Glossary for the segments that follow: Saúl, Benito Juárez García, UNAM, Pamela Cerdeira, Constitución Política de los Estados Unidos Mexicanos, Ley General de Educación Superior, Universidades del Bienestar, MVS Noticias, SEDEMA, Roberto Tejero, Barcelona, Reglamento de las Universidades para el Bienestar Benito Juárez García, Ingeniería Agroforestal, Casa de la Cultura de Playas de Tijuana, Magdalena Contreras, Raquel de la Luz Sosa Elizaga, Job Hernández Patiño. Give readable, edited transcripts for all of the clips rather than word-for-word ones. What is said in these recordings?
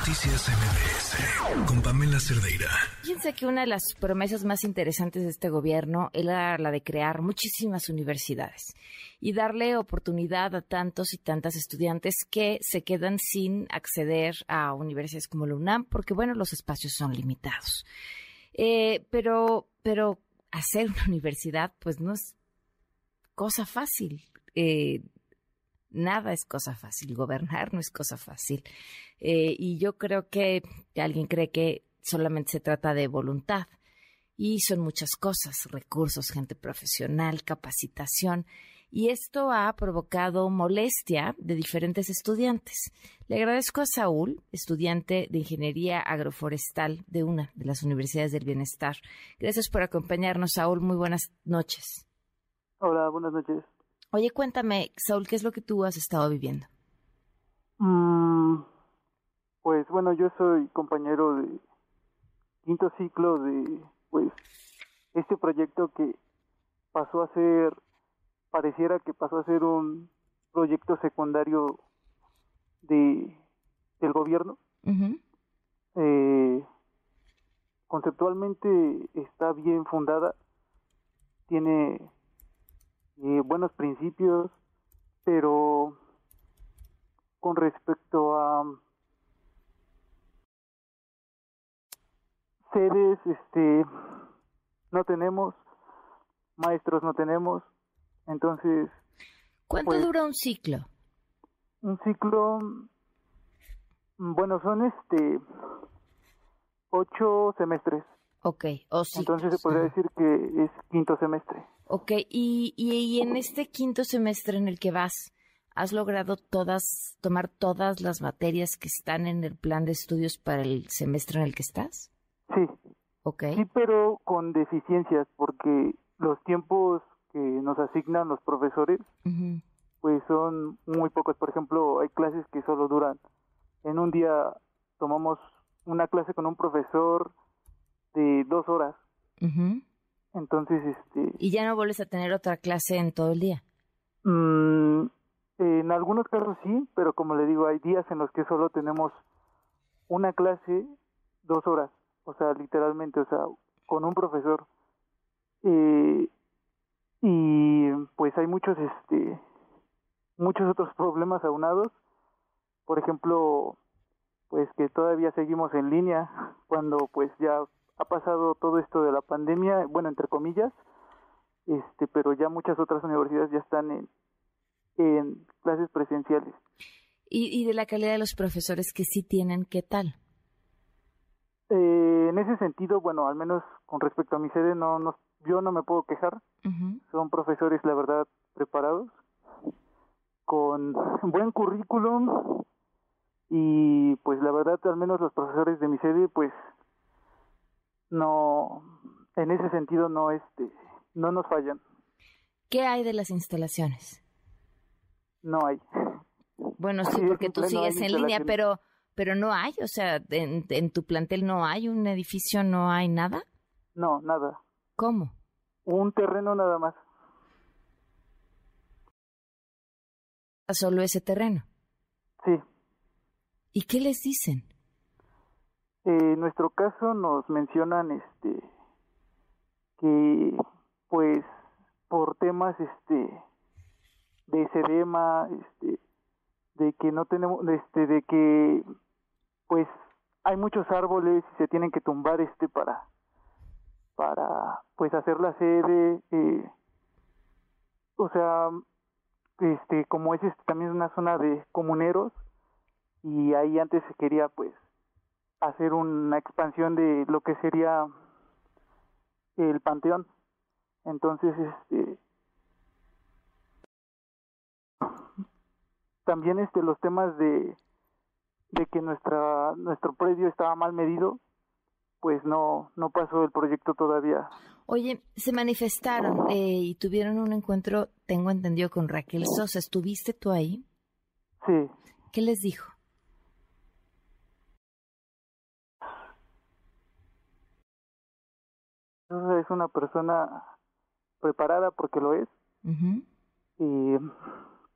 Noticias MVS con Pamela Cerdeira. Fíjense que una de las promesas más interesantes de este gobierno era la de crear muchísimas universidades y darle oportunidad a tantos y tantas estudiantes que se quedan sin acceder a universidades como la UNAM porque, bueno, los espacios son limitados. Pero hacer una universidad, pues, no es cosa fácil. Nada es cosa fácil, gobernar no es cosa fácil. Y yo creo que alguien cree que solamente se trata de voluntad. Y son muchas cosas, recursos, gente profesional, capacitación. Y esto ha provocado molestia de diferentes estudiantes. Le agradezco a Saúl, estudiante de Ingeniería Agroforestal de una de las Universidades del Bienestar. Gracias por acompañarnos, Saúl. Muy buenas noches. Hola, buenas noches. Oye, cuéntame, Saúl, ¿qué es lo que tú has estado viviendo? Pues bueno, yo soy compañero de quinto ciclo de pues este proyecto que pasó a ser, pareciera que pasó a ser un proyecto secundario del gobierno. Uh-huh. Conceptualmente está bien fundada, tiene buenos principios, pero con respecto a sedes, no tenemos, maestros no tenemos, entonces... ¿Cuánto dura un ciclo? Un ciclo, bueno, son 8 semestres. Ok, o ciclos. Entonces se podría decir que es quinto semestre. Ok, y en este quinto semestre en el que vas, ¿has logrado tomar todas las materias que están en el plan de estudios para el semestre en el que estás? Sí. Ok. Sí, pero con deficiencias, porque los tiempos que nos asignan los profesores, uh-huh, pues son muy pocos. Por ejemplo, hay clases que solo duran. En un día tomamos una clase con un profesor de 2 horas. Uh-huh. Entonces, ¿y ya no vuelves a tener otra clase en todo el día? En algunos casos sí, pero como le digo, hay días en los que solo tenemos una clase 2 horas, o sea, literalmente, o sea, con un profesor. Y pues hay muchos otros problemas aunados. Por ejemplo, pues que todavía seguimos en línea cuando pues ya ha pasado todo esto de la pandemia, bueno, entre comillas, pero ya muchas otras universidades ya están en clases presenciales. ¿Y de la calidad de los profesores que sí tienen, qué tal? En ese sentido, bueno, al menos con respecto a mi sede, no, yo no me puedo quejar. Uh-huh. Son profesores, la verdad, preparados, con buen currículum, y pues la verdad, al menos los profesores de mi sede, pues, no, en ese sentido no nos fallan. ¿Qué hay de las instalaciones? No hay. Bueno, sí, porque tú sigues en línea, pero no hay, o sea, en tu plantel no hay un edificio, no hay nada. No, nada. ¿Cómo? Un terreno nada más. ¿Solo ese terreno? Sí. ¿Y qué les dicen? En nuestro caso nos mencionan que pues por temas de SEDEMA, de que no tenemos, de que pues hay muchos árboles y se tienen que tumbar para pues hacer la sede, o sea, como es también una zona de comuneros, y ahí antes se quería pues hacer una expansión de lo que sería el panteón. Entonces, también los temas de que nuestro predio estaba mal medido, pues no pasó el proyecto todavía. Oye, se manifestaron y tuvieron un encuentro, tengo entendido, con Raquel Sosa. ¿Estuviste tú ahí? Sí. ¿Qué les dijo? Es una persona preparada, porque lo es, uh-huh,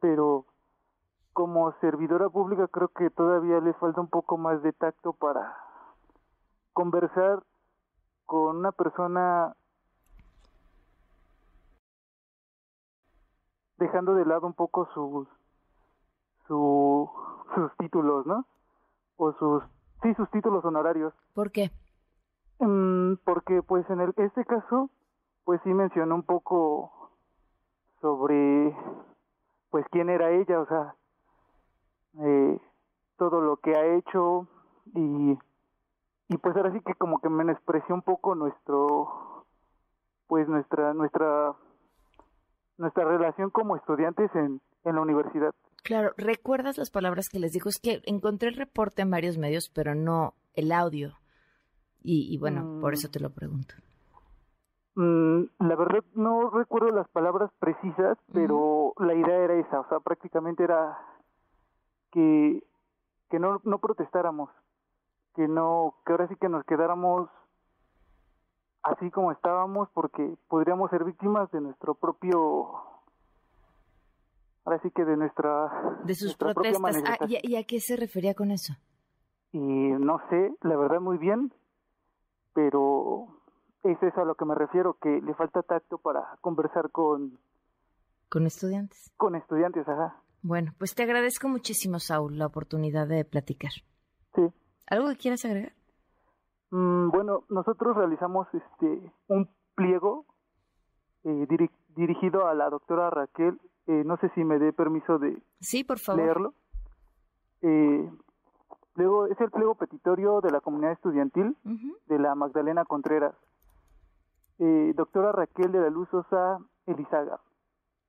pero como servidora pública creo que todavía le falta un poco más de tacto para conversar con una persona dejando de lado un poco sus títulos, ¿no? O sus títulos honorarios. ¿Por qué? Porque pues en este caso pues sí mencionó un poco sobre pues quién era ella, o sea, todo lo que ha hecho y pues ahora sí que como que menospreció un poco nuestra relación como estudiantes en la universidad. Claro, ¿recuerdas las palabras que les dijo? Es que encontré el reporte en varios medios, pero no el audio. Y bueno, por eso te lo pregunto. La verdad no recuerdo las palabras precisas, pero la idea era esa, o sea, prácticamente era que no protestáramos, que ahora sí que nos quedáramos así como estábamos, porque podríamos ser víctimas de nuestro propio, ahora sí que de nuestra, de sus protestas. ¿Y a qué se refería con eso? Y no sé, la verdad muy bien, pero es a lo que me refiero, que le falta tacto para conversar con estudiantes. Con estudiantes, ajá. Bueno, pues te agradezco muchísimo, Saúl, la oportunidad de platicar. Sí. ¿Algo que quieras agregar? Bueno, nosotros realizamos un pliego dirigido a la doctora Raquel. No sé si me dé permiso de sí, por favor. Leerlo. Luego es el pliego petitorio de la comunidad estudiantil de la Magdalena Contreras. Doctora Raquel de la Luz Sosa Elizaga,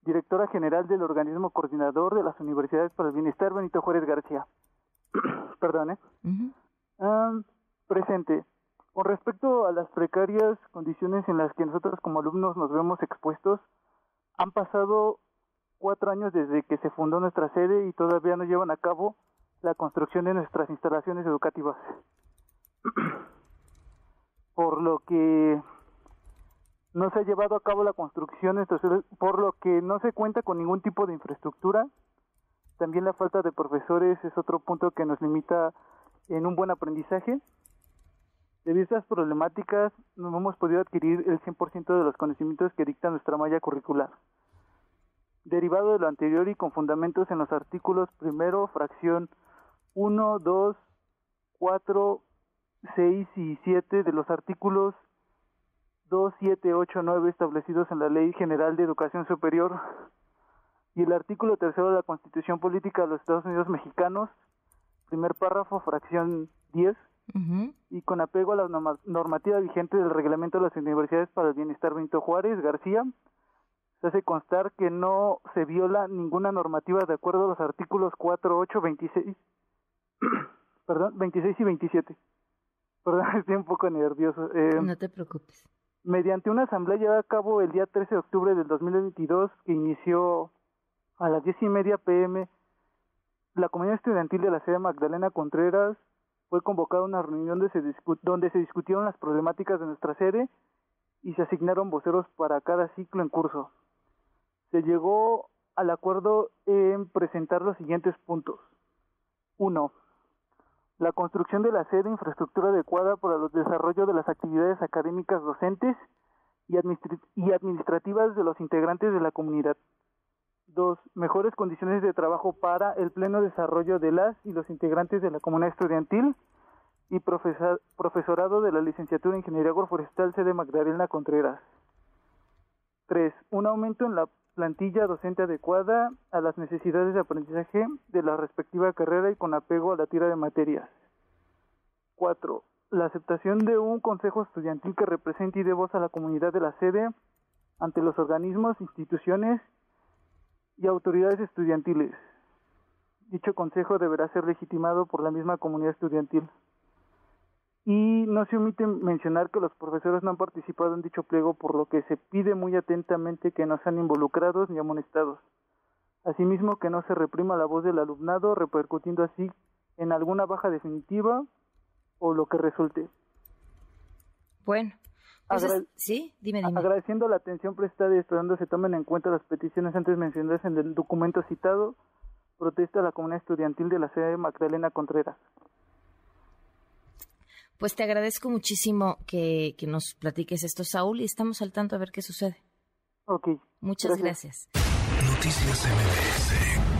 directora general del organismo coordinador de las Universidades para el Bienestar Benito Juárez García. Perdón, presente. Con respecto a las precarias condiciones en las que nosotros como alumnos nos vemos expuestos, han pasado 4 años desde que se fundó nuestra sede y todavía no llevan a cabo la construcción de nuestras instalaciones educativas. No se ha llevado a cabo la construcción, por lo que no se cuenta con ningún tipo de infraestructura. También la falta de profesores es otro punto que nos limita en un buen aprendizaje. Debido a estas problemáticas, no hemos podido adquirir el 100% de los conocimientos que dicta nuestra malla curricular. Derivado de lo anterior y con fundamentos en los artículos 1º, fracción 1, 2, 4, 6 y 7 de los artículos 2, 7, 8, 9 establecidos en la Ley General de Educación Superior y el artículo 3º de la Constitución Política de los Estados Unidos Mexicanos, primer párrafo, fracción 10, y con apego a la normativa vigente del Reglamento de las Universidades para el Bienestar Benito Juárez García, se hace constar que no se viola ninguna normativa de acuerdo a los artículos 4, 8, 26, 26 y 27. Perdón, estoy un poco nervioso. No te preocupes. Mediante una asamblea llevada a cabo el día 13 de octubre del 2022, que inició a las 10:30 p.m., la comunidad estudiantil de la sede Magdalena Contreras fue convocada a una reunión donde se discutieron las problemáticas de nuestra sede y se asignaron voceros para cada ciclo en curso. Se llegó al acuerdo en presentar los siguientes puntos. 1. La construcción de la sede, infraestructura adecuada para el desarrollo de las actividades académicas, docentes y administrativas de los integrantes de la comunidad. 2. Mejores condiciones de trabajo para el pleno desarrollo de las y los integrantes de la comunidad estudiantil y profesorado de la licenciatura en Ingeniería Agroforestal, sede Magdalena Contreras. 3. Un aumento en la plantilla docente adecuada a las necesidades de aprendizaje de la respectiva carrera y con apego a la tira de materias. 4. La aceptación de un consejo estudiantil que represente y dé voz a la comunidad de la sede ante los organismos, instituciones y autoridades estudiantiles. Dicho consejo deberá ser legitimado por la misma comunidad estudiantil. Y no se omite mencionar que los profesores no han participado en dicho pliego, por lo que se pide muy atentamente que no sean involucrados ni amonestados. Asimismo, que no se reprima la voz del alumnado, repercutiendo así en alguna baja definitiva o lo que resulte. Bueno, entonces, sí, dime. Agradeciendo la atención prestada y esperando se tomen en cuenta las peticiones antes mencionadas en el documento citado, protesta la comunidad estudiantil de la sede Magdalena Contreras. Pues te agradezco muchísimo que nos platiques esto, Saúl, y estamos al tanto a ver qué sucede. Ok. Muchas gracias. Noticias MVS.